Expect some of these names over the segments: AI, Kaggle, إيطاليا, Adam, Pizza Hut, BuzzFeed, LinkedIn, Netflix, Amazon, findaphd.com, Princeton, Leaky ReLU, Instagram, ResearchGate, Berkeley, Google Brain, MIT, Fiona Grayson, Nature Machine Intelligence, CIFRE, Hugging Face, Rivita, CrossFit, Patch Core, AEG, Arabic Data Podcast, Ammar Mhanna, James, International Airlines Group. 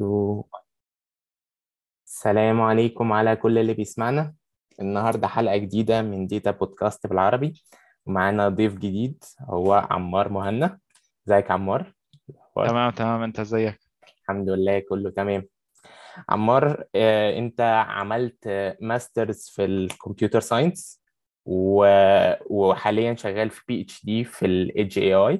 الو، السلام عليكم على كل اللي بيسمعنا. النهارده حلقة جديدة من ديتا بودكاست بالعربي، ومعانا ضيف جديد هو عمار مهنا. ازيك عمار؟ تمام، انت ازيك؟ الحمد لله كله تمام. عمار، انت عملت ماسترز في الكمبيوتر ساينس وحاليا شغال في PhD في الإيدج AI،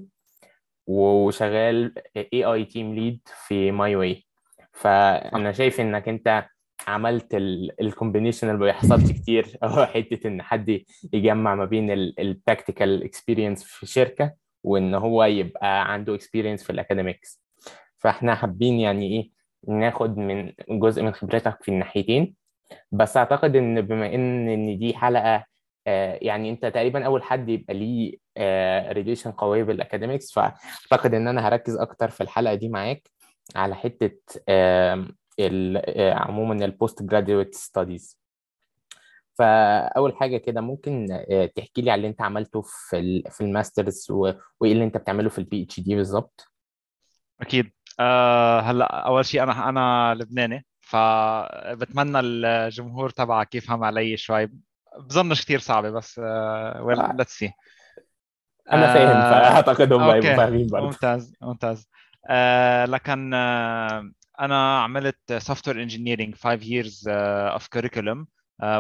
وشغال AI تيم ليد في ماي واي. فأنا شايف إنك أنت عملت الكومبينيشن اللي بيحصلش كتير، أو حتة إن حد يجمع ما بين التكتيكال اكسبيرينس في شركة وإن هو يبقى عنده اكسبيرينس في الأكاديميكس. فإحنا حابين يعني إيه ناخد من جزء من خبرتك في الناحيتين، بس أعتقد إن بما إن دي حلقة يعني أنت تقريبا أول حد يبقى ليه ريليشن قوية بالأكاديميكس، فأعتقد إن أنا هركز أكتر في الحلقة دي معاك على حتة عموما البوست جراديويت ستاديز. فأول حاجة كده ممكن تحكي لي على اللي أنت عملته في الماسترز وإيه اللي أنت بتعمله في البي اتش دي بالظبط؟ أكيد. هلا أول شيء أنا لبناني، فبتمنى الجمهور تبعك يفهم علي شوي، بظنش كتير صعبة بس let's see. أنا فاهم، فأعتقد هم بيبقوا فاهمين برضه. ممتاز. لكن أنا عملت software engineering 5 years of curriculum,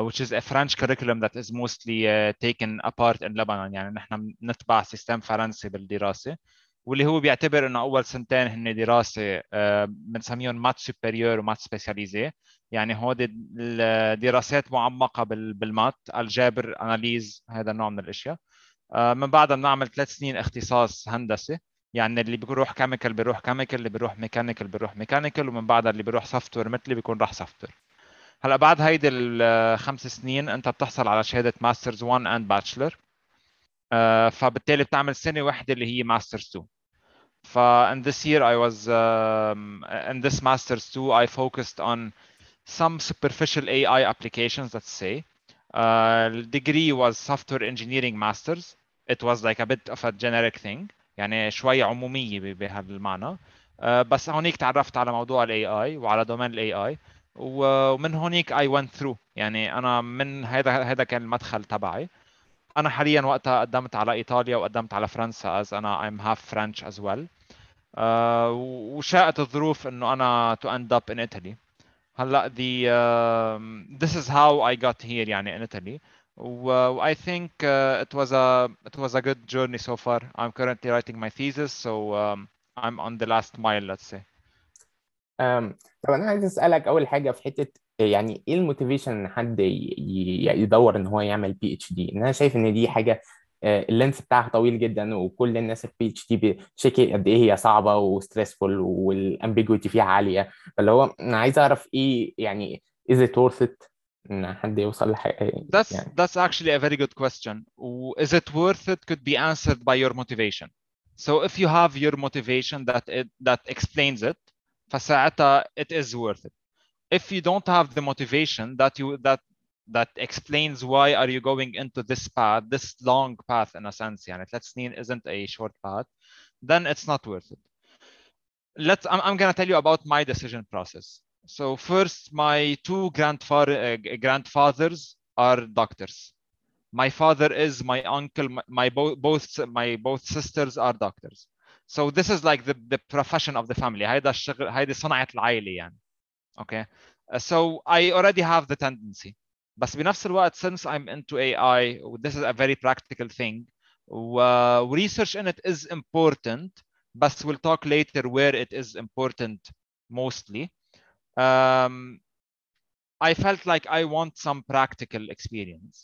which is a French curriculum that is mostly taken apart in Lebanon. يعني نحن نتبع سيستم فرنسي بالدراسة، واللي هو بيعتبر إنه أول سنتين هن دراسة بنسميهم مات سوبريور ومات سبيشاليزي، يعني هودي الدراسات معمقة بالمات، الجبر، أناليز، هذا النوع من الأشياء. من بعدها بنعمل 3 سنين اختصاص هندسي، يعني اللي بيروح كيميكال بيروح كيميكال، اللي بيروح ميكانيكال بيروح ميكانيكال، ومن بعدها اللي بيروح سوفت وير مثلي بيكون راح سوفت وير. هلا بعد هيدي ال5 سنين انت بتحصل على شهاده ماسترز 1 اند باتشلر، فبالتالي بتعمل سنه واحده اللي هي ماسترز 2. ف in this year I was in this masters 2 I focused on some superficial AI applications, let's say. The degree was software engineering masters. It was like a bit of a generic thing, يعني شوية عمومية بهذا المعنى. بس هونيك تعرفت على موضوع ال AI وعلى دومين ال AI، ومن هونيك I went through، يعني أنا من هذا كان المدخل تبعي. أنا حاليا وقتها قدمت على إيطاليا وقدمت على فرنسا، as أنا I'm half French as well. وشاءت الظروف إنه أنا to end up in Italy. هلا this is how I got here يعني in Italy. I think it was a good journey so far. I'm currently writing my thesis, so I'm on the last mile, let's say. طب أنا عايز أسألك أول حاجة في حتة يعني إيه الموتيفيشن إن حد يدور إن هو يعمل PhD؟ أنا شايف إن دي حاجة اللينس بتاعها طويل جدا، وكل الناس في PhD بشكل قد إيه هي صعبة وستريسفول والأمبيجويتي فيها عالية، فاللي هو أنا عايز أعرف إيه يعني is it worth it؟ إن حد يوصل لحاجة. That's actually a very good question. Is it worth it could be answered by your motivation. So if you have your motivation that explains it, فساعتها it is worth it. If you don't have the motivation that explains why are you going into this path, this long path in a sense, يعني 3 سنين isn't a short path, then it's not worth it. I'm going to tell you about my decision process. So first, my 2 grandfathers are doctors. My father is my uncle, my both sisters are doctors. So this is like the profession of the family. هيدا الشغل، هيدا صنعة العائلة يعني. Okay. So I already have the tendency. بس بنفس الوقت since I'm into AI, this is a very practical thing. Research in it is important, but we'll talk later where it is important mostly. I felt like I want some practical experience.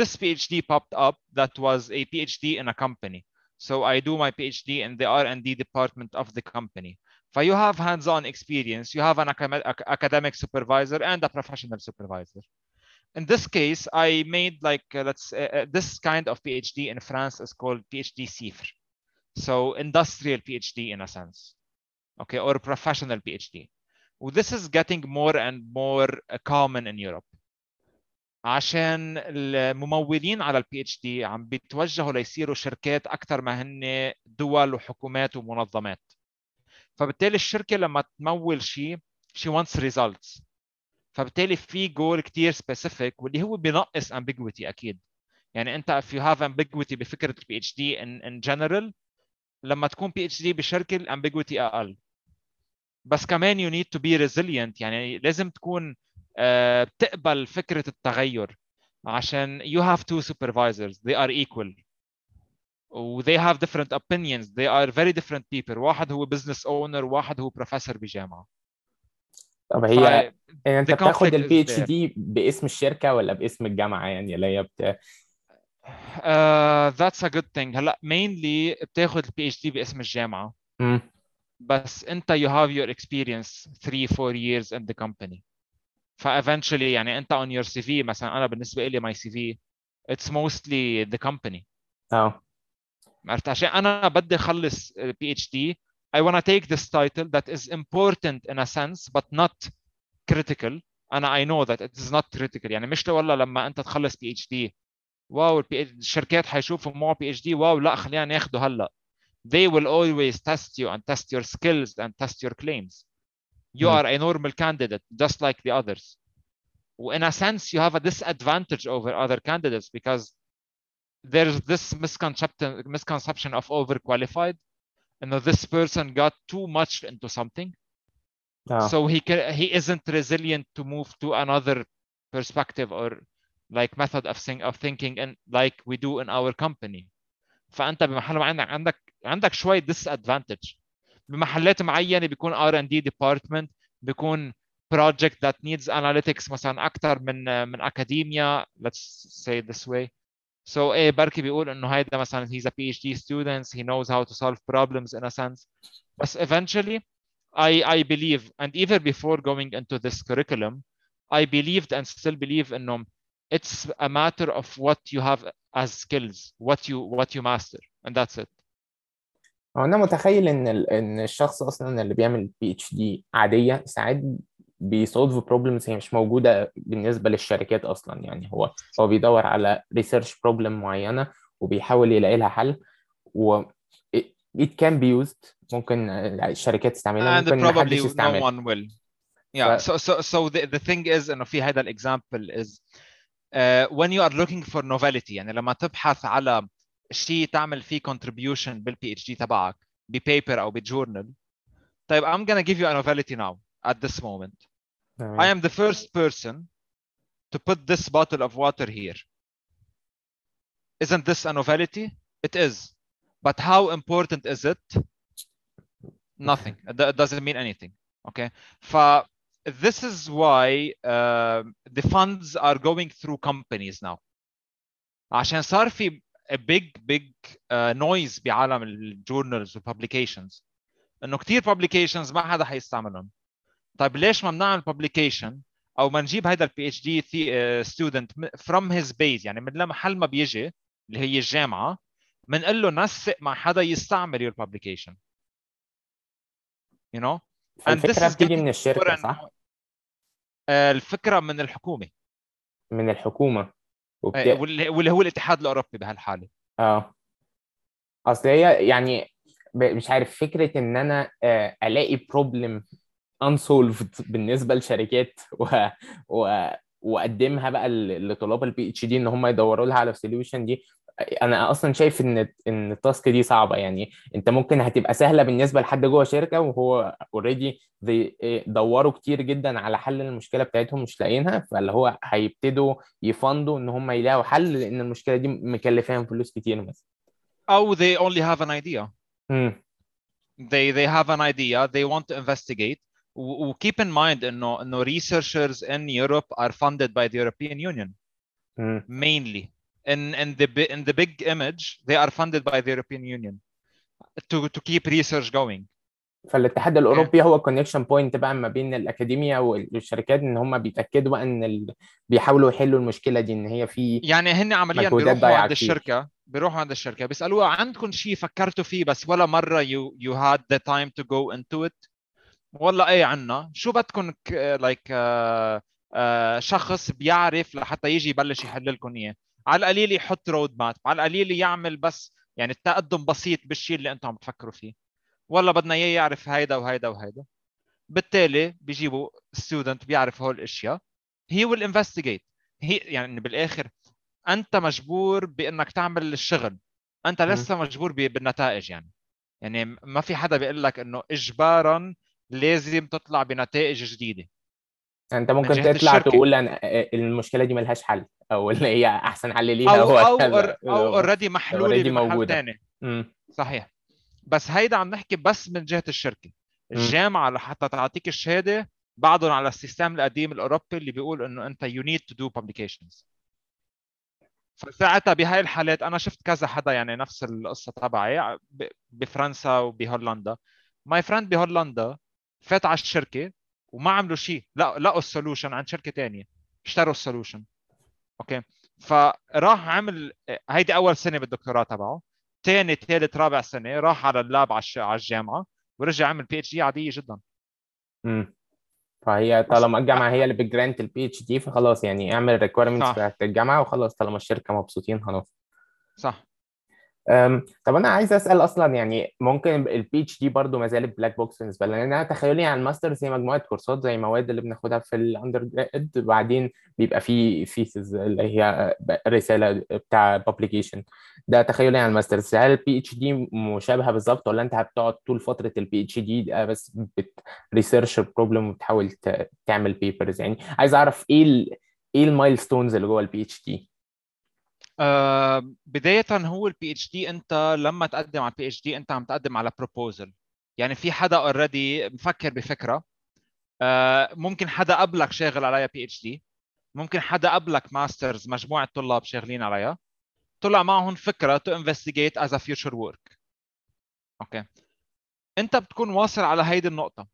This PhD popped up that was a PhD in a company. So I do my PhD in the R&D department of the company. So you have hands-on experience. You have an academic supervisor and a professional supervisor. In this case, I made this kind of PhD in France is called PhD CIFRE. So industrial PhD in a sense, okay, or professional PhD. This is getting more and more common in Europe. عشان الممولين على PhD عم بيتوجهوا ليصيروا شركات أكثر ما هن دول وحكومات ومنظمات. فبالتالي الشركه لما تمول شيء she wants results. فبالتالي في جول كتير specific واللي هو بينقص ambiguity اكيد. يعني انت if you have ambiguity بفكره البي اتش دي in general لما تكون بي اتش دي بشركه ambiguity اقل. بس كمان you need to be resilient يعني لازم تكون بتقبل فكره التغير عشان you have two supervisors they are equal. They have different opinions. They are very different people. واحد هو business owner واحد هو professor بجامعة. طب هي يعني أنت بتاخد ال PhD باسم الشركة ولا باسم الجامعة يعني لا يبت. That's a good thing. هلا mainly بتاخد ال PhD باسم الجامعة. بس أنت you have your experience 3-4 years in the company. فا eventually يعني أنت on your CV مثلا أنا بالنسبة لي my CV it's mostly the company. عشان أنا بدي أخلص PhD I want to take this title that is important in a sense but not critical and I know that it is not critical يعني مش والله لما أنت تخلص PhD واو الشركات حيشوفوا معه PhD واو لا خلينا ناخده هلأ they will always test you and test your skills and test your claims you are a normal candidate just like the others in a sense you have a disadvantage over other candidates because there's this misconception of overqualified and this person got too much into something so he isn't resilient to move to another perspective or like method of thinking and like we do in our company فأنت بمحل ما عندك شوية disadvantage بمحلات معينة بيكون R&D department بيكون project that needs analytics مثلا أكتر من أكاديميا let's say it this way So إيه بركي بيقول إنه هيدا مثلاً he's a PhD student he knows how to solve problems in a sense. But eventually I believe and even before going into this curriculum I believed and still believe إنه it's a matter of what you have as skills what you master and that's it. أنا متخيل إن الشخص أصلاً اللي بيعمل PhD عادية ساعات بيسولف بروبلمز هي مش موجوده بالنسبه للشركات اصلا يعني هو بيدور على ريسيرش بروبلم معينه وبيحاول يلاقي لها حل و it can be used ممكن الشركات تستعملها ممكن محدش يستعملها no one will yeah so the thing is انه في هذا example is when you are looking for novelty يعني لما تبحث على شيء تعمل فيه contribution بالبي اتش دي تبعك ببيبر او بجورنال طيب I'm gonna give you a novelty now at this moment I am the first person to put this bottle of water here. Isn't this a novelty? It is. But how important is it? Nothing. It doesn't mean anything. Okay. So this is why the funds are going through companies now. عشان صار في a big noise بعالم الجورنالز والpublications. إنه كتير publications ما حدا حيستعملهم. طيب ليش ما بنعمل publication أو ما نجيب هيدا PhD student from his base يعني من لمحل ما بيجي اللي هي الجامعة منقل له نسق مع حدا يستعمل your publication you know and this is بتيجي من الشركة صح؟ الفكرة من الحكومة واللي هو الاتحاد الأوروبي بهالحالة أصل هي يعني مش عارف فكرة إن أنا ألاقي problem unsolved بالنسبة لشركات وقدمها بقى لطلاب البي اتش دي ان هم يدوروا لها على سوليوشن دي انا اصلا شايف ان التاسك دي صعبة يعني انت ممكن هتبقى سهلة بالنسبة لحد جوه شركة وهو already دوروا كتير جدا على حل المشكلة بتاعتهم مش لاقينها فاللي هو هيبتدوا يفندوا ان هم يلاقوا حل لان المشكلة دي مكلفاهم فلوس كتير مثلا او they only have an idea they have an idea they want to investigate Keep in mind no researchers in Europe are funded by the European Union mainly in the big image they are funded by the European Union to keep research going فالاتحاد الأوروبي هو connection point بقى ما بين الأكاديمية والشركات إن هم بيتأكدوا أن بيحاولوا يحلوا المشكلة دي إن هي في يعني هن عمليا بيروحوا عند الشركة بيسألوها عندكم شيء فكرتوا فيه بس ولا مرة you had the time to go into it والله ايه عنا شو بدكم شخص بيعرف لحتى يجي يبلش يحل لكم اياه على القليل يحط رود ماب على القليل يعمل بس يعني التقدم بسيط بالشيء اللي انتم عم تفكروا فيه والله بدنا اياه يعرف هيدا وهيدا وهيدا. بالتالي بيجيبوا ستودنت بيعرف هول الاشياء. هي والانفستيجيت هي يعني بالاخر انت مجبور بانك تعمل الشغل، انت لسه مجبور بالنتائج. يعني ما في حدا بيقول لك انه اجبارا لازم تطلع بنتائج جديده. انت ممكن تطلع تقول انا المشكله دي ملهاش حل، او اللي هي احسن حل ليها هو او اوريدي محلوله بحل تاني. صحيح، بس هيدا عم نحكي بس من جهه الشركه. الجامعه لحتى تعطيك الشهاده بعضهم على السيستم القديم الاوروبي اللي بيقول انه انت you need to do publications. فساعتها بهاي الحالات انا شفت كذا حدا، يعني نفس القصه تبعي بفرنسا وبهولندا. ماي فريند بهولندا فات على الشركه وما عملوا شيء، لا لقوا السولوشن عند شركه ثانيه، اشتروا السولوشن. اوكي، فراح عمل هيدي اول سنه بالدكتوراه تبعه، ثاني ثالث رابع سنه راح على اللاب على الجامعه ورجع عمل بي اتش دي عاديه جدا. فهي طالما الجامعه هي اللي بتجرانت البي اتش دي فخلاص، يعني اعمل ريكويرمنتس بتاعت الجامعه وخلاص، طالما الشركه مبسوطين خلاص. صح. طب انا عايز اسال اصلا، يعني ممكن البي اتش دي برضه ما زال بلاك بوكس بالنسبه لنا؟ انا تخيلي عن الماسترز هي مجموعه كورسات زي مواد اللي بناخدها في الاندر جراد، بعدين بيبقى في ثيسز اللي هي رساله بتاع بابليكيشن. ده تخيلي عن الماسترز. هل البي اتش دي مشابهه بالظبط، ولا انت هتقعد طول فتره البي اتش دي بس ريسيرش بروبلم وبتحاول تعمل بيبرز؟ يعني عايز اعرف ايه المايلستونز اللي جوه البي اتش دي. بداية هو البي اتش دي، انت لما تقدم على البي اتش دي انت عم تقدم على بروبوزل، يعني في حدا اوريدي مفكر بفكرة. ممكن حدا قبلك شاغل عليها بي اتش دي، ممكن حدا قبلك ماسترز مجموعة طلاب شاغلين عليها، طلع معهم فكرة to investigate as a future work. اوكي، انت بتكون واصل على هيدي النقطة.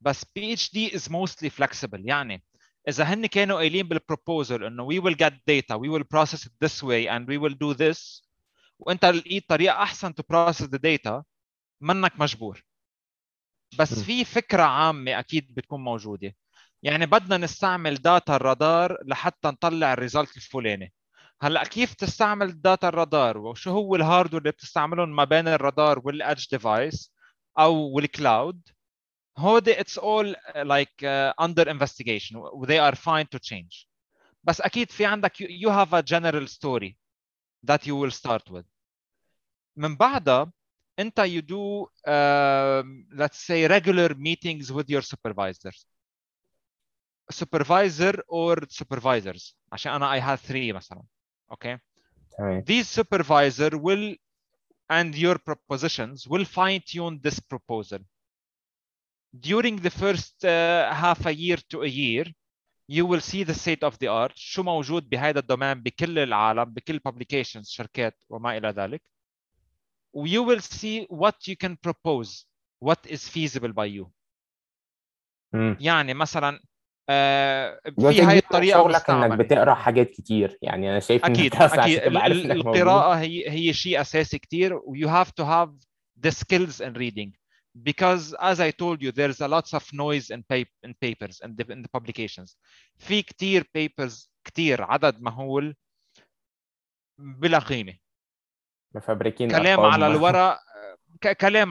بس بي اتش دي is mostly flexible، يعني إذا هن كانوا قايلين بالبروبوزل إنه we will get data, we will process it this way and we will do this، وأنت لقيت طريقة أحسن to process the data، منك مجبور. بس في فكرة عامة أكيد بتكون موجودة، يعني بدنا نستعمل داتا الرادار لحتى نطلع الريزلت الفلاني. هلأ كيف تستعمل داتا الرادار وشو هو الهاردوير اللي بتستعملهم ما بين الرادار والأدج ديفايس أو الكلاود؟ هودي it's all like under investigation they are fine to change. بس أكيد في عندك you have a general story that you will start with. من بعدها أنت you do let's say regular meetings with your supervisors عشان أنا I had 3 مثلا. okay. These supervisor will and your propositions will fine tune this proposal. During the first half a year to a year you will see the state of the art، شو موجود بهذا الدومين بكل العالم، بكل publications شركات وما إلى ذلك. You will see what you can propose, what is feasible by you. يعني مثلا في هاي الطريقة شغلك انك بتقرأ حاجات كتير، يعني انا شايف أكيد القراءة هي شيء اساسي كتير. You have to have the skills in reading because as I told you there's a lots of noise in papers and in the publications. في كتير papers، كتير عدد مهول بلا قيمة، كلام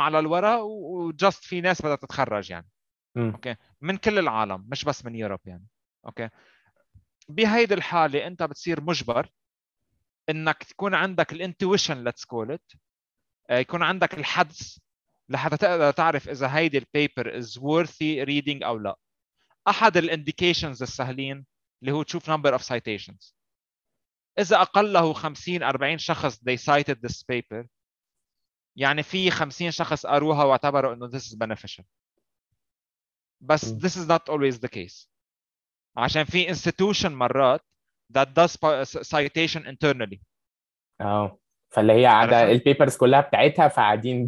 على الورق وجست في ناس بدها تتخرج يعني. اوكي، من كل العالم مش بس من يوروب يعني. اوكي، بهيدي الحالة انت بتصير مجبر انك تكون عندك الانتويشن let's call it، يكون عندك الحدس لحتى تقدر تعرف إذا هيدي البيبر is worthy reading أو لا. أحد الإنديكيشنز السهلين اللي هو تشوف number of citations. إذا أقله 50-40 شخص they cited this paper، يعني في 50 شخص قروها واعتبروا إنه this is beneficial. بس this is not always the case، عشان في institution مرات that does citation internally. فاللي هي على البيبرز كلها بتاعتها، فقاعدين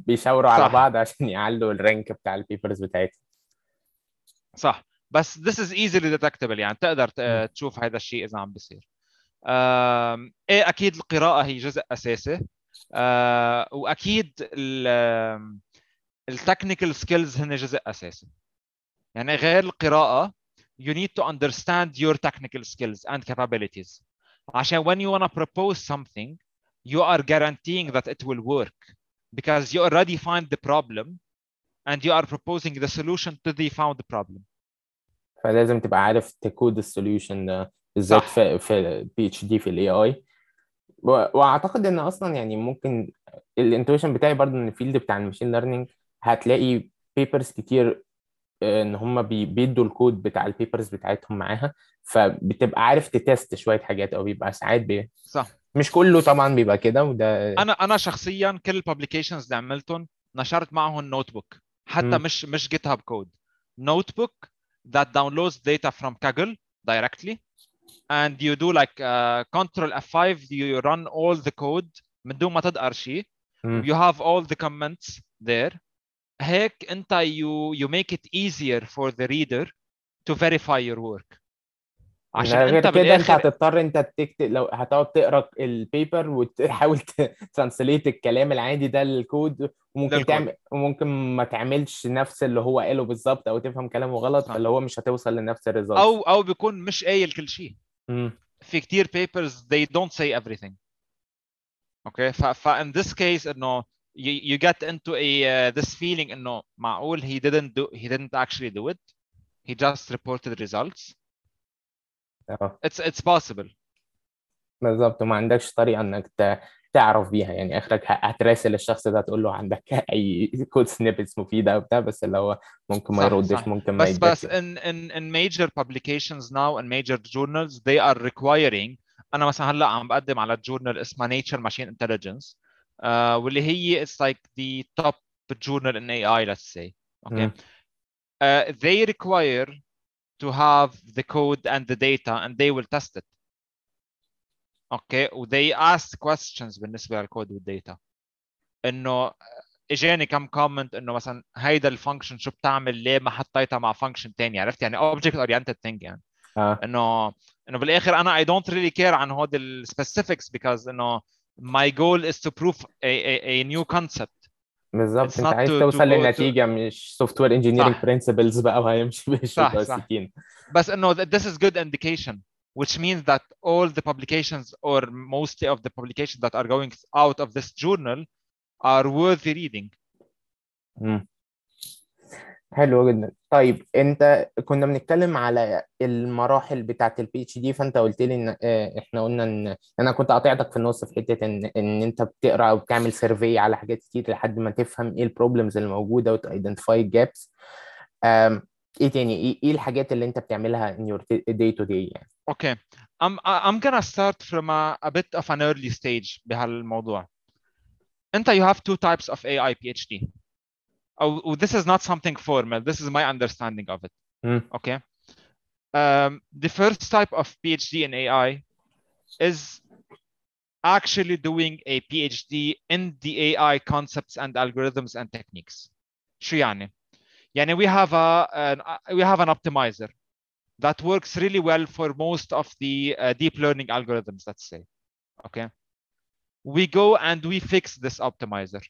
بيشاوروا على بعض عشان يعلوا الرانك بتاع البيبرز بتاعتها. صح، بس this is easily detectable، يعني تقدر تشوف هذا الشيء إذا عم بيصير. إيه أكيد القراءة هي جزء أساسي، وأكيد التكنيكال سكيلز هن جزء أساسي. يعني غير القراءة you need to understand your technical skills and capabilities، عشان when you wanna propose something you are guaranteeing that it will work. because you already find the problem and you are proposing the solution to the found problem. فلازم تبقى عارف تكود السوليوشن ده بالذات في PhD في ال AI. واعتقد ان اصلا يعني ممكن الانتويشن بتاعي برضو ان الفيلد بتاع الماشين ليرنينج هتلاقي بيبرز كتير ان هم بيدوا الكود بتاع البيبرز بتاعتهم معاها, فبتبقى عارف تتست شويه حاجات او بيبقى ساعات صح. مش كله طبعا بيبقى كده. وده انا شخصيا كل الببليكيشنز اللي عملتهم نشرت معهم نوت بوك, حتى مش جيت هاب كود, نوت بوك that downloads data from Kaggle directly and you do like control F5, you run all the code من دون ما تدقر شيء, you have all the comments there. هيك انت you make it easier for the reader to verify your work. عشان انت بالآخر هتضطر انت لو هتقعد تقرا البيبر وتحاول ترانسليت الكلام العادي ده للكود, وممكن ممكن ما تعملش نفس اللي هو قاله بالظبط او تفهم كلامه غلط, فاللي هو مش هتوصل لنفس الريزلت او بيكون مش قايل كل شيء. في كتير papers they don't say everything. اوكي in this case انه you get into a this feeling انه معقول he didn't actually do it, he just reported results. It's possible. بالظبط, وما عندكش طريقة انك تعرف بيها, يعني اخرك هتراسل الشخص ده تقول له عندك اي كود سنيبتس مفيدة وبتاع, بس اللي هو ممكن ما يردش, ممكن ما يديك. بس in major publications now and major journals they are requiring, انا مثلا هلا عم بقدم على journal اسمها Nature Machine Intelligence, واللي هي it's like the top journal in AI let's say. Okay. They require to have the code and the data and they will test it. Okay, they ask questions بالنسبة للكود والdata. إنه إجاني كم comment إنه مثلا هيدا الfunction شو بتعمل, ليه ما حطيتها مع function تاني, عرفت يعني object oriented thing يعني. إنه بالآخر أنا I don't really care عن هود ال specifics because إنه my goal is to prove a new concept. بالظبط, انت عايز توصل للنتيجه مش سوفت وير انجينيرنج برنسبلز بقى وهيمشي بالشكل السكين. بس انه this is good indication which means that all the publications or mostly of the publications that are going out of this journal are worthy reading. حلو جدا. طيب انت كنا بنتكلم على المراحل بتاعه البي اتش دي, فانت قلت لي ان احنا قلنا ان انا كنت قاطعتك في النص في حته ان انت بتقرا وبتعمل سيرفي على حاجات كتير لحد ما تفهم ايه البروبلمز اللي موجوده وتايدنتيفاي جابس. ايه تاني, ايه الحاجات اللي انت بتعملها in your day to day يعني؟ اوكي, I'm gonna start from a bit of an early stage بهالموضوع. انت you have two types of AI PhD. Oh, this is not something formal. This is my understanding of it. Okay. The first type of PhD in AI is actually doing a PhD in the AI concepts and algorithms and techniques. شو يعني? يعني we have an optimizer that works really well for most of the deep learning algorithms, let's say. Okay. We go and we fix this optimizer.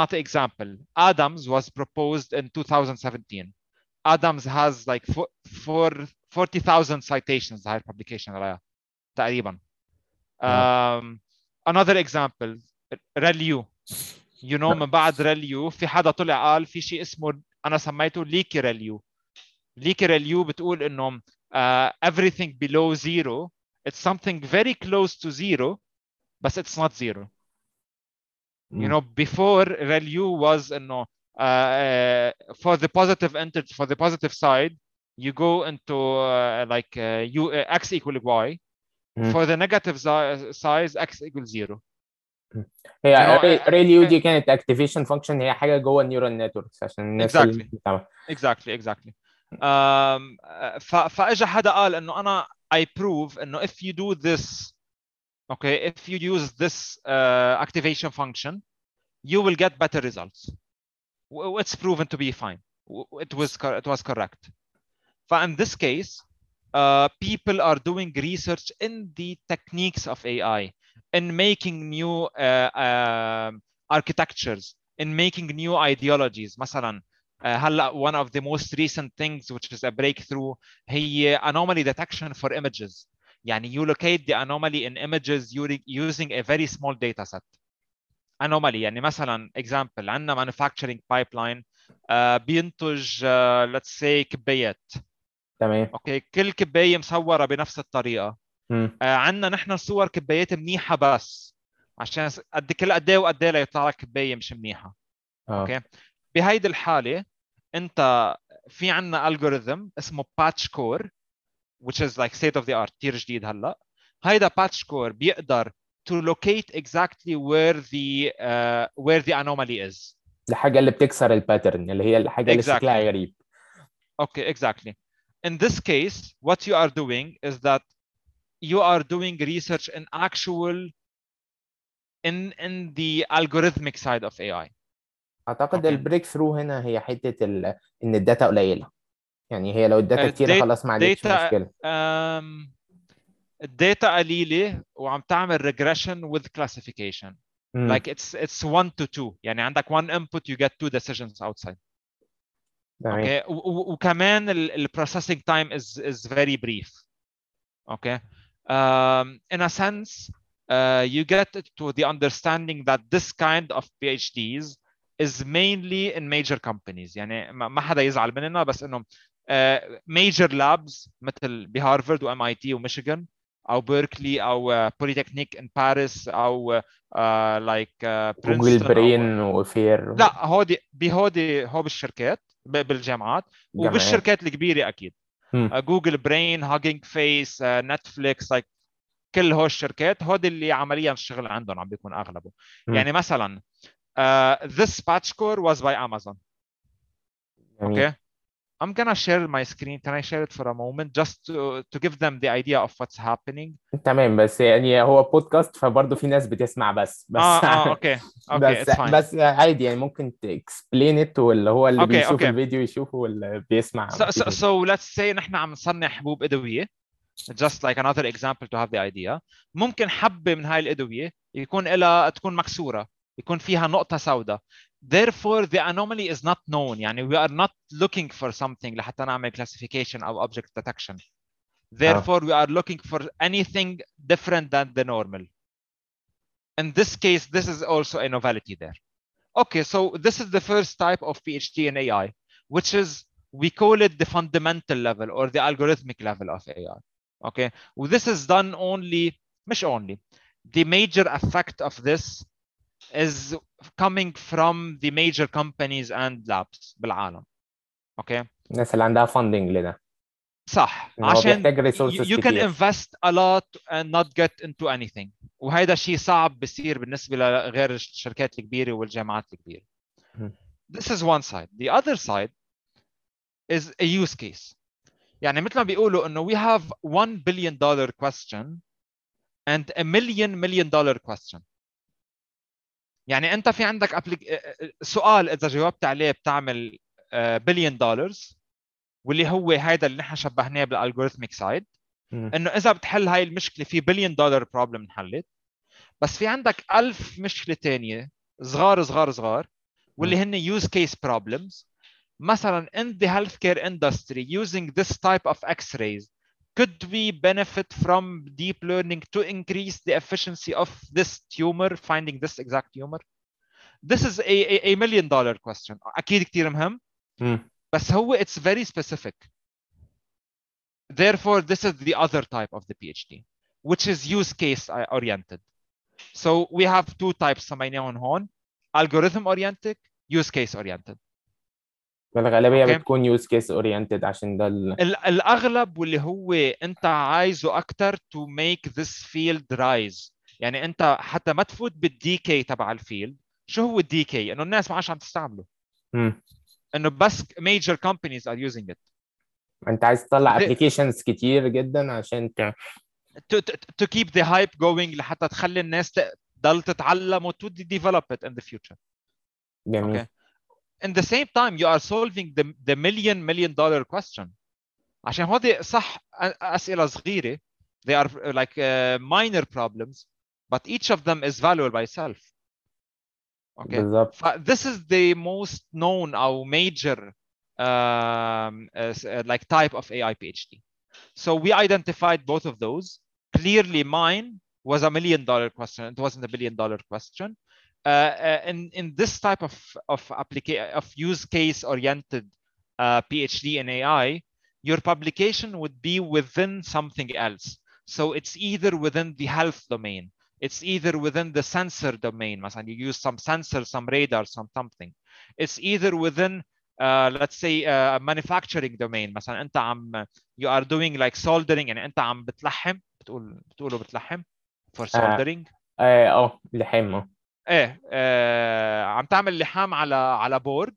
Not example, Adams was proposed in 2017. Adams has like 40,000 citations, the higher publication. Another example, ReLU. You know, من بعد ReLU, في حدا طلع قال في شيء اسمه, أنا سميته Leaky ReLU. Leaky ReLU بتقول إنه everything below zero, it's something very close to zero, but it's not zero. You know, before ReLU was, you know, for the positive side, you go into x equal y. For the negative size, x equal zero. Yeah, ReLU دي كانت activation function, هي حاجة جوه neural networks عشان exactly. فاجا حدا قال إنه أنا I prove إنه if you do this. Okay, if you use this activation function, you will get better results. It's proven to be fine. It was correct. But in this case, people are doing research in the techniques of AI, in making new architectures, in making new ideologies. مثلا, one of the most recent things, which is a breakthrough, هي anomaly detection for images. يعني you locate the anomaly in images using a very small data set. anomaly. يعني مثلا example عندنا manufacturing pipeline بينتج let's say كبايات. تمام. اوكي كل كباية مصورة بنفس الطريقة. عندنا نحن صور كبايات منيحة بس عشان قد كل قد ايه وقد ايه ليطلع لك كباية مش منيحة. اوكي بهيدي الحالة انت في عندنا algorithm اسمه Patch Core which is like state of the art كتير جديد هلا. هيدا Patch Core بيقدر to locate exactly where the anomaly is. الحاجة اللي بتكسر الباترن اللي هي الحاجة اللي شكلها غريب. Okay, exactly. In this case, what you are doing is that you are doing research in actual in the algorithmic side of AI. أعتقد البريك ثرو هنا هي حتة إن الداتا قليلة. يعني هي لو الداتا كتير خلاص ما عندكش مشكلة. الداتا قليلة وعم تعمل regression with classification. Like it's 1 to 2. يعني عندك 1 input you get 2 decisions outside. Okay. وكمان the processing time is very brief. Okay. In a sense, you get to the understanding that this kind of PhDs is mainly in major companies. يعني ما حدا يزعل مننا بس إنه major labs مثل بهارفارد و MIT و Michigan. أو بيركلي أو بوليتكنيك إن باريس أو like Princeton. Google Brain وفير. لا هودي بهودي هو بالشركات بالجامعات وبالشركات الكبيرة أكيد. Google Brain, Hugging Face, Netflix like كل هو الشركات هودي اللي عمليا الشغل عندهم عم بيكون أغلبه. يعني مثلا this patch core was by Amazon. Okay. I'm gonna share my screen. Can I share it for a moment just to give them the idea of what's happening? تمام بس يعني هو بودكاست فبرضه في ناس بتسمع بس اوكي بس عادي يعني ممكن explain it واللي هو اللي بيشوف الفيديو يشوفه واللي بيسمع. So let's say نحن عم نصنع حبوب أدوية just like another example to have the idea. ممكن حبة من هاي الأدوية يكون إلها تكون مكسورة يكون فيها نقطة سوداء. Therefore, the anomaly is not known. يعني we are not looking for something لحتى نعمل classification أو object detection. Therefore, we are looking for anything different than the normal. In this case, this is also a novelty there. Okay, so this is the first type of PhD in AI, which is, we call it the fundamental level or the algorithmic level of AI. Okay, well, this is done only, مش only. The major effect of this is coming from the major companies and labs بالعالم. Okay. الناس اللي عندها funding لده. صح. عشان you can invest a lot and not get into anything. وهذا شيء صعب بيصير بالنسبة لغير الشركات الكبيرة والجامعات الكبيرة. This is one side. The other side is a use case. يعني مثل ما بيقولوا إنه we have $1 billion question and a million dollar question. يعني أنت في عندك سؤال إذا جاوبت عليه بتعمل بليون دولارز واللي هو هذا اللي نحن شبهناه بالالجوريثميك سايد إنه إذا بتحل هاي المشكلة في بليون دولار بروبلم انحلت. بس في عندك 1000 مشكلة تانية صغار صغار صغار واللي هن يوز كيس بروبلمز. مثلا in the healthcare industry using this type of X-rays could we benefit from deep learning to increase the efficiency of this tumor, finding this exact tumor? This is a $1 million question. أكيد كتير مهم. بس هو it's very specific. Therefore, this is the other type of the PhD, which is use case oriented. So we have two types سميناهم هون, algorithm oriented, use case oriented. الغالبية بتكون use case oriented عشان ده الأغلب واللي هو أنت عايزه أكتر to make this field rise. يعني أنت حتى ما تفوت بالDK تبع الفيلد. شو هو الDK؟ إنه الناس ما عاش عم تستعمله. إنه بس major companies are using it. أنت عايز تطلع applications كتير جدا عشان to keep the hype going لحتى تخلي الناس تضل تتعلم و to develop it in the future. جميل. Okay. In the same time, you are solving the $1 million question. عشان هذه صح أسئلة صغيرة. They are like minor problems, but each of them is valuable by itself. Okay. This is the most known or major like type of AI PhD. So we identified both of those. Clearly, mine was a $1 million question. It wasn't a $1 billion question. in this type of use case oriented PhD in AI, your publication would be within something else. So it's either within the health domain, it's either within the sensor domain, you use some sensor, some radar, some something. It's either within, let's say, a manufacturing domain. You are doing like soldering and أنت عم بتلحم, بتقولوا بتلحم for soldering. لحم. عم تعمل لحام على بورد.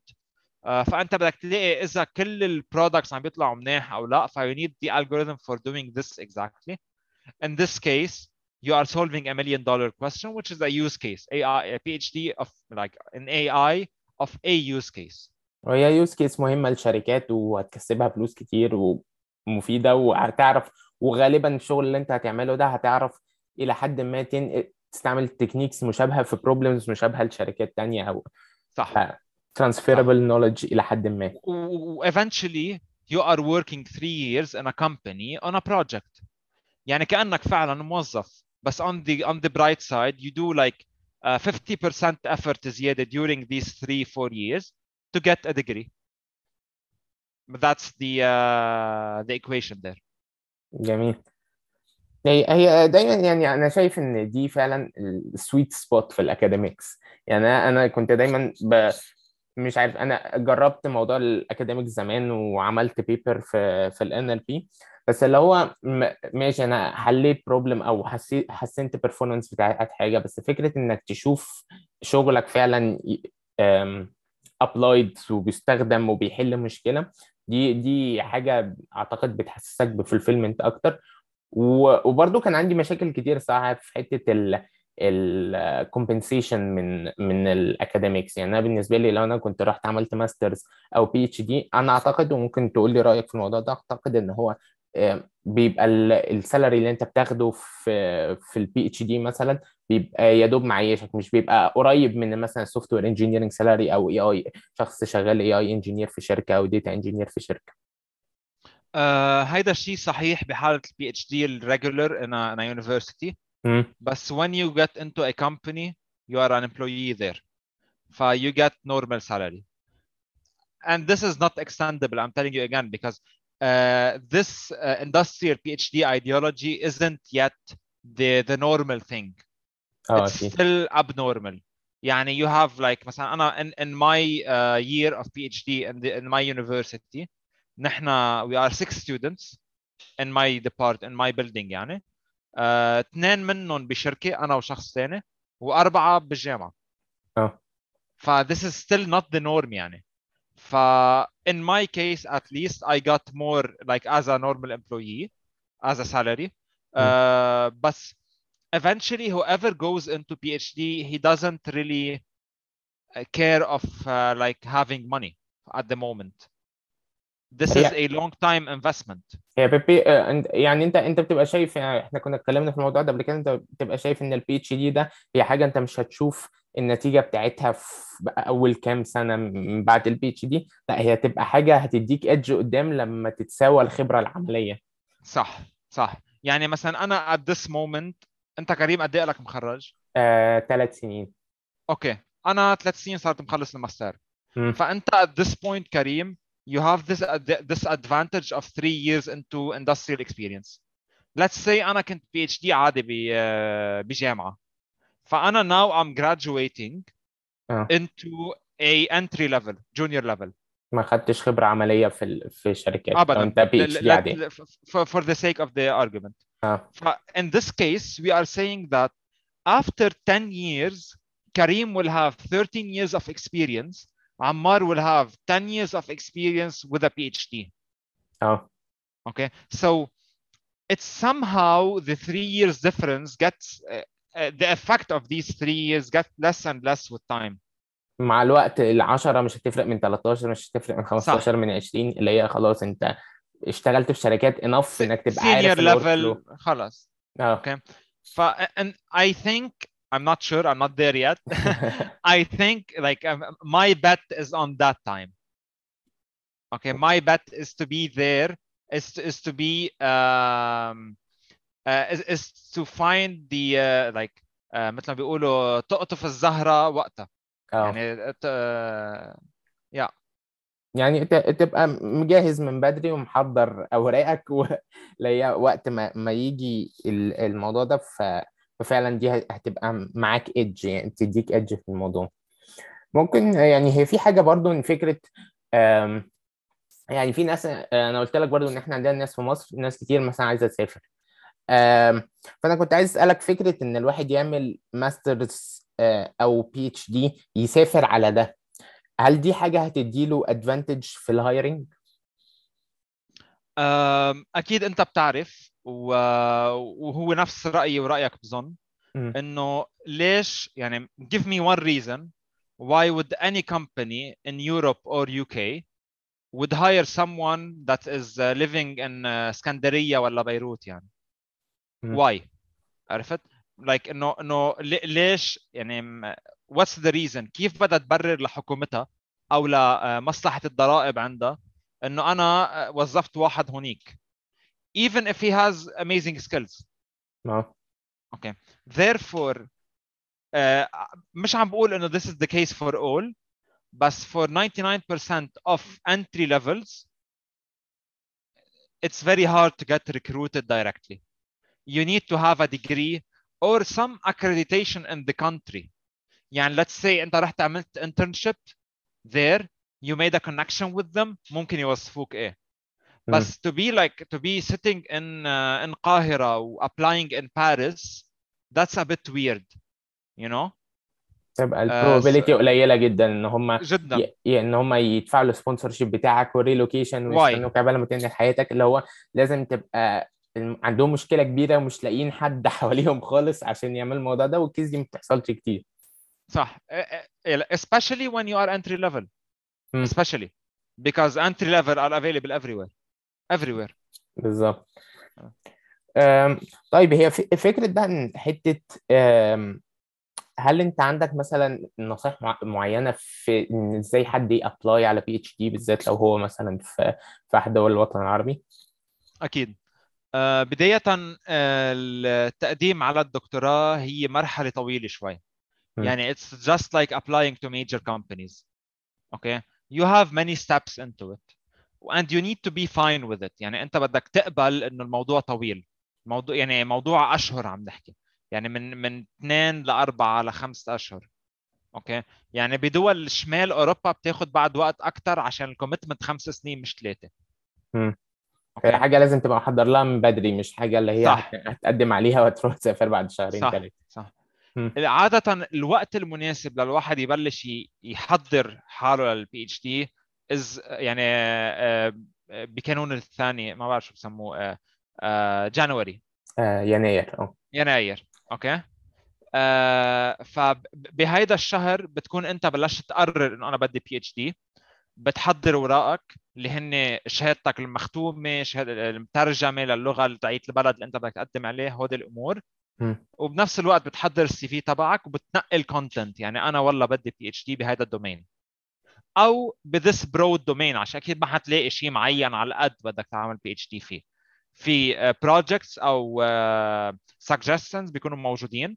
فأنت بدك تلاقي إذا كل البرودكتس عم بيطلعوا منيح أو لا. So you need the algorithm for doing this exactly. In this case, you are solving $1 million question, which is a use case. AI, a PhD of like an AI of a use case. وهي use case مهمة للشركات وهتكسبها فلوس كتير ومفيدة وهتعرف, وغالباً الشغل اللي أنت هتعمله ده هتعرف إلى حد ما تستعمل تكنيكس مشابهة في problems مشابهة لشركات تانية أو صح. Transferable knowledge إلى حد ما. Eventually you are working 3 years in a company on a project. يعني كأنك فعلاً موظف, بس on the bright side you do like 50% effort زيادة during these 3-4 years to get a degree. That's the equation there. جميل. هي دايما يعني انا شايف ان دي فعلا السويت سبوت في الاكاديميكس. يعني انا كنت دايما مش عارف, انا جربت موضوع الاكاديميك زمان وعملت بيبر في الNLP, بس اللي هو ماشي انا حليت بروبلم او حسنت بيرفورمانس بتاعت حاجه, بس فكره انك تشوف شغلك فعلا ابلايد وبيستخدم وبيحل مشكله, دي حاجه اعتقد بتحسسك بفولفيلمنت اكتر. وبرضو كان عندي مشاكل كتير صراحة في حتة الكومبنسيشن من الأكاديميكس. يعني أنا بالنسبة لي لو أنا كنت رحت عملت ماسترز أو بي اتش دي, أنا أعتقد وممكن تقول لي رأيك في الموضوع ده, أعتقد إن هو بيبقى السالري اللي أنت بتاخده في البي اتش دي مثلا بيبقى يدوب معيشك, مش بيبقى قريب من مثلا سوفت وير انجينيرنج سالري أو اي اي, شخص شغال اي اي انجينير في شركة أو ديتا انجينير في شركة. هيدا الشيء صحيح بحالة البي اتش دي الريجولر in a university. بس when you get into a company you are an employee there, so you get normal salary. And this is not extendable, I'm telling you again, because this industrial PhD ideology isn't yet the normal thing. It's still abnormal. يعني you have like مثلا أنا in my year of PhD in my university, نحنا we are 6 students in my department, in my building. يعني 2 منهم بشركة أنا وشخص ثاني, و4 بالجامعة. This is still not the norm. يعني in my case at least I got more like as a normal employee as a salary. But eventually whoever goes into PhD, he doesn't really care of like having money at the moment. This is a long time investment. Yeah, بيبي. يعني أنت بتبقى شايف, يعني إحنا كنا اتكلمنا في الموضوع ده قبل كده, أنت بتبقى شايف إن البي اتش دي ده هي حاجة أنت مش هتشوف النتيجة بتاعتها في أول كام سنة من بعد البي اتش دي, لا هي تبقى حاجة هتديك إدج قدام لما تتساوى الخبرة العملية. صح. يعني مثلا أنا at this moment, أنت كريم قد إيه لك مخرج؟ 3 سنين. أوكي, أنا 3 سنين صارت مخلص الماستر. فأنت at this point كريم, you have this advantage of 3 years into industrial experience. Let's say أنا كنت PhD عادي بجامعة, فأنا now I'm graduating into a entry level, junior level. ما خدتش خبرة عملية في شركات. أنت PhD عادي. For the sake of the argument. In this case, we are saying that after 10 years, Karim will have 13 years of experience. Ammar will have 10 years of experience with a PhD. Okay. So it's somehow the 3 years difference gets the effect of these 3 years gets less and less with time. مع الوقت 10 مش هتفرق من 13, مش هتفرق من 15, صح. من 20, اللي هي خلاص انت اشتغلت في شركات enough انك تبقى عارف level خلاص. Okay. And I think, I'm not sure, I'm not there yet. I think like my bet is on that time. Okay, my bet is to be there, is to be is to find the like مثل ما بيقولوا تقطف الزهرة وقتها. يعني يا يعني تبقى مجهز من بدري ومحضر أوراقك وقت ما يجي الموضوع ده، ففعلا دي هتبقى معاك إدج، يعني تديك إدج في الموضوع. ممكن يعني هي في حاجة برضو إن فكرة يعني في ناس، أنا قلت لك برضو إن إحنا عندنا ناس في مصر، ناس كتير مثلا عايزة تسافر، فأنا كنت عايز أسألك فكرة إن الواحد يعمل ماسترز أو بي اتش دي يسافر على ده، هل دي حاجة هتديله أدفانتج في الهايرينج؟ أكيد أنت بتعرف، وهو نفس رأيي ورأيك بظن، إنه ليش يعني give me one reason why would any company in Europe or UK would hire someone that is living in اسكندرية ولا بيروت يعني why؟ عرفت؟ like إنه ليش يعني what's the reason؟ كيف بدها تبرر لحكومتها أو لمصلحة الضرائب عندها إنه أنا وظفت واحد هنيك even if he has amazing skills. No. Okay. Therefore, مش عم بقول إنه this is the case for all, but for 99% of entry levels, it's very hard to get recruited directly. You need to have a degree or some accreditation in the country. يعني let's say أنت رحت عملت internship there, you made a connection with them, ممكن يوظفوك إيه. But to be sitting in Qahira or applying in Paris, that's a bit weird, you know. تبقى البروبابيليتي قليلة جدا إن هم يدفعوا السبونسرشيب بتاعك والريلوكيشن ويستنوك قبل ما تنهي حياتك، اللي هو لازم تبقى عندهم مشكلة كبيرة ومش لاقيين حد حواليهم خالص عشان يعمل الموضوع ده، والكيس دي ما بتحصلش كتير. صح. Especially when you are entry level. Especially because entry level are available everywhere. بالظبط. طيب هي فكرة ده حتة، هل انت عندك مثلا نصائح معينة في ازاي حد يأبلاي على بي اتش دي بالذات لو هو مثلا في أحد دول الوطن العربي؟ أكيد. بداية التقديم على الدكتوراه هي مرحلة طويلة شوي. يعني it's just like applying to major companies. Okay. You have many steps into it. And you need to be fine with it. يعني أنت بدك تقبل إنه الموضوع طويل. يعني موضوع أشهر عم نحكي. يعني من 2 ل4 ل5 أشهر. أوكي. يعني بدول شمال أوروبا بتاخد بعد وقت أكتر عشان الكوميتمنت 5 سنين مش 3. أوكي. حاجة لازم تبقى محضر لها من بدري، مش حاجة اللي هي هتقدم عليها وتروح تسافر بعد 2-3 شهور. صح. عادة الوقت المناسب للواحد يبلش يحضر حاله للبي اتش دي يعني بكانون الثاني، ما بعرف شو بسموه، يناير. اوكي. فبهيدا الشهر بتكون انت بلشت تقرر انه انا بدي بي اتش دي، بتحضر اوراقك اللي هن شهادتك المختومه، شهاده المترجمه للغه بتاعت البلد اللي انت بدك تقدم عليه، هودي الامور. وبنفس الوقت بتحضر السي في تبعك وبتنقي الكونتنت، يعني انا والله بدي بي اتش دي بهذا الدومين أو بذيس برود دومين، عشان أكيد ما هتلاقي شيء معين على قد بدك تعمل بي اتش دي فيه. في projects أو suggestions بيكونوا موجودين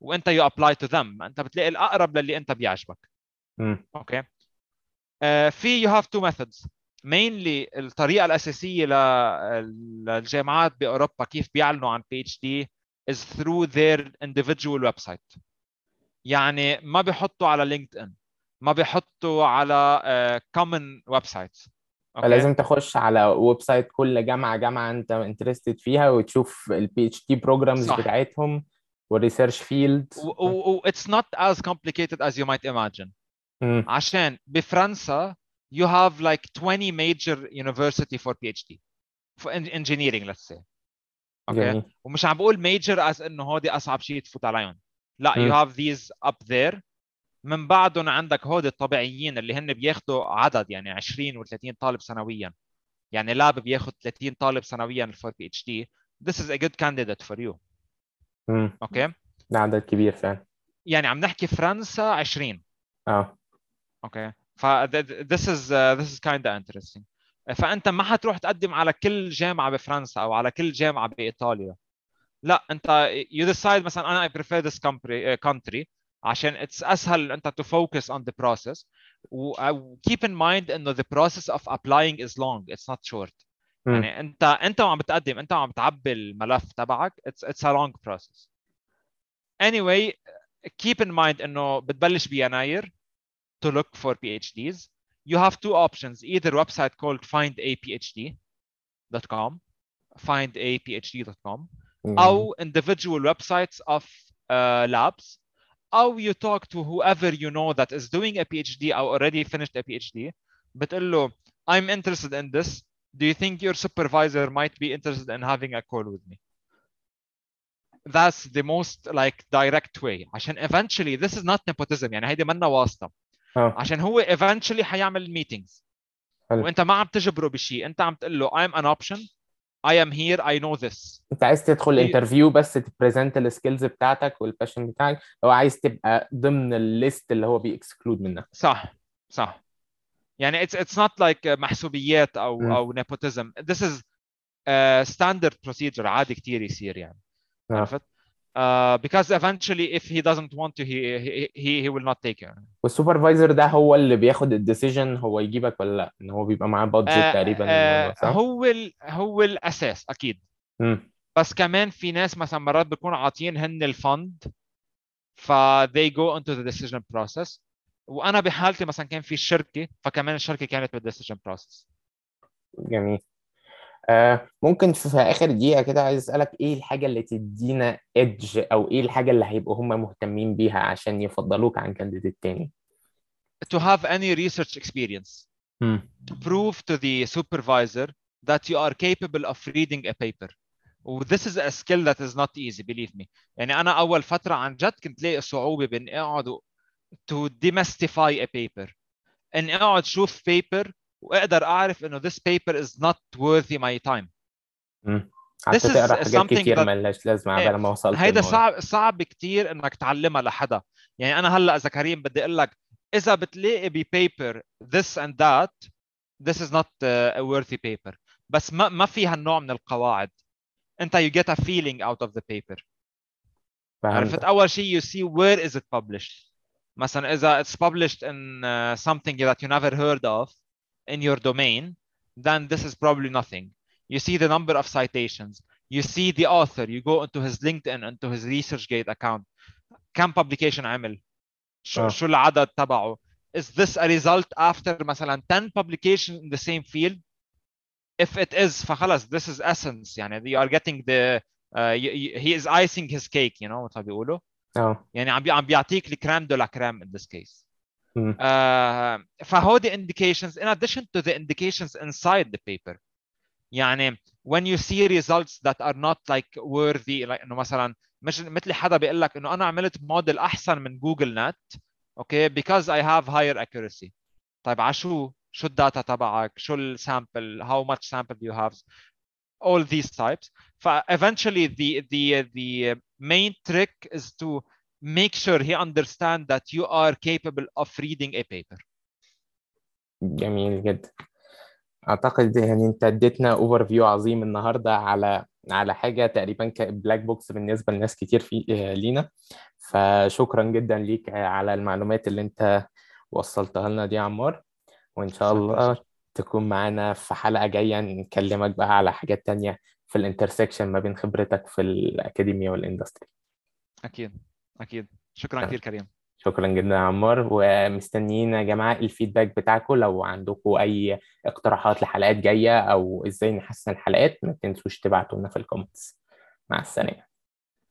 وأنت you apply to them، أنت بتلاقي الأقرب للي أنت بيعجبك. أوكي. في you have two methods mainly. الطريقة الأساسية للجامعات بأوروبا كيف بيعلنوا عن بي اتش دي is through their individual website. يعني ما بيحطوا على LinkedIn، ما بيحطوا على common websites. Okay. لازم تخش على ويب سايت كل جامعة أنت انترستد فيها وتشوف ال PhD programs بتاعتهم والريسيرش فيلد. It's not as complicated as you might imagine. عشان بفرنسا you have like 20 major university for PhD for engineering let's say. Okay. ومش عم بقول major as إنه هودي أصعب شيء تفوت عليهم. لا you have these up there. من بعدهم عندك هود الطبيعيين اللي هن بياخدوا عدد، يعني 20 و30 طالب سنويا. يعني لاب بياخد 30 طالب سنويا for PhD. This is a good candidate for you. أوكي. ده عدد كبير فعلا. يعني عم نحكي فرنسا 20. أوكي. this is kind of interesting. فأنت ما هتروح تقدم على كل جامعة بفرنسا أو على كل جامعة بإيطاليا. لا انت you decide مثلا انا I prefer this country عشان it's اسهل انت to focus on the process. Keep in mind انه the process of applying is long, it's not short. يعني انت عم بتقدم, انت عم بتعبي الملف تبعك, it's a long process. Anyway, keep in mind انه بتبلش بيناير to look for PhDs. You have two options, either website called findaphd.com, findaphd.com, or individual websites of labs, or you talk to whoever you know that is doing a PhD or already finished a PhD, بتقول له, I'm interested in this. Do you think your supervisor might be interested in having a call with me? That's the most like direct way. عشان eventually, this is not nepotism. يعني هيدي منا واسطة. عشان هو eventually حيعمل meetings. وانت ما عم تجبره بشيء. انت عم تقول له I'm an option. I am here. I know this. انت عايز تدخل interview بس تبرزنت السكيلز بتاعتك والباشن بتاعك. لو عايز تبقى ضمن الليست اللي هو بيكسكلود منها. صح. صح. يعني it's not like محسوبيات أو nepotism. This is standard procedure. عادي كتير يصير يعني. عرفت؟ Because eventually if he doesn't want to he will not take it. والsupervisor ده هو اللي بياخد الديسيجن هو يجيبك ولا لا, إن هو بيبقى معاه budget تقريبا. هو الأساس أكيد. بس كمان في ناس مثلا مرات بيكون عاطين هن الفند, ف they go into the decision process. وأنا بحالتي مثلا كان في شركة, فكمان الشركة كانت بالديسيجن بروسس. جميل. ممكن في آخر دقيقة كده عايز أسألك إيه الحاجة اللي تدينا إدج, أو إيه الحاجة اللي هيبقوا هم مهتمين بيها عشان يفضلوك عن كانديديت تاني؟ To have any research experience. To prove to the supervisor that you are capable of reading a paper. This is a skill that is not easy, believe me. يعني أنا أول فترة عن جد كنت لاقي صعوبة بين أقعد to demystify a paper, and اقعد شوف paper واقدر اعرف انه this paper is not worthy my time. This is something that هيدا صعب كتير انك تعلمها لحدا. يعني انا هلا اذا كريم بدي اقول لك اذا بتلاقي بpaper this and that, this is not a worthy paper, بس ما في هالنوع من القواعد. انت you get a feeling out of the paper. عرفت؟ اول شيء you see where is it published. مثلا إذا it's published in something that you never heard of in your domain, then this is probably nothing. You see the number of citations. You see the author. You go into his LinkedIn, into his ResearchGate account. كم publication عمل؟ شو العدد تبعه؟ Is this a result after مثلا 10 publications in the same field? If it is, فخلص, this is essence. يعني you are getting the he is icing his cake. You know what I بيقوله. يعني عم بيعطيك الكرام دو لا كرام in this case. فهودي indications in addition to the indications inside the paper. يعني when you see results that are not like worthy, like إنه مثلا مش مثل حدا بيقول لك إنه أنا عملت موديل أحسن من جوجل نت, okay, because I have higher accuracy. طيب عشو شو الداتا تبعك, شو السامبل, how much sample do you have, all these types. Eventually the main trick is to make sure he understands that you are capable of reading a paper. جميل جدا. أعتقد يعني أنت اديتنا overview عظيم النهاردة على حاجة تقريبا كبلاك بوكس بالنسبة لناس كتير في لينا. فشكرا جدا ليك على المعلومات اللي أنت وصلتها لنا دي عمار, وإن شاء الله تكون معنا في حلقة جاية نكلمك بقى على حاجات تانية في الانترسكشن ما بين خبرتك في الأكاديمية والإندستري. أكيد أكيد. شكرا كتير كريم. شكرا جدا عمار, ومستنيين يا جماعة الفيدباك بتاعكم. لو عندكم أي اقتراحات لحلقات جاية أو إزاي نحسن الحلقات, ما تنسوش تبعتوا لنا في الكومنتس. مع السلامة.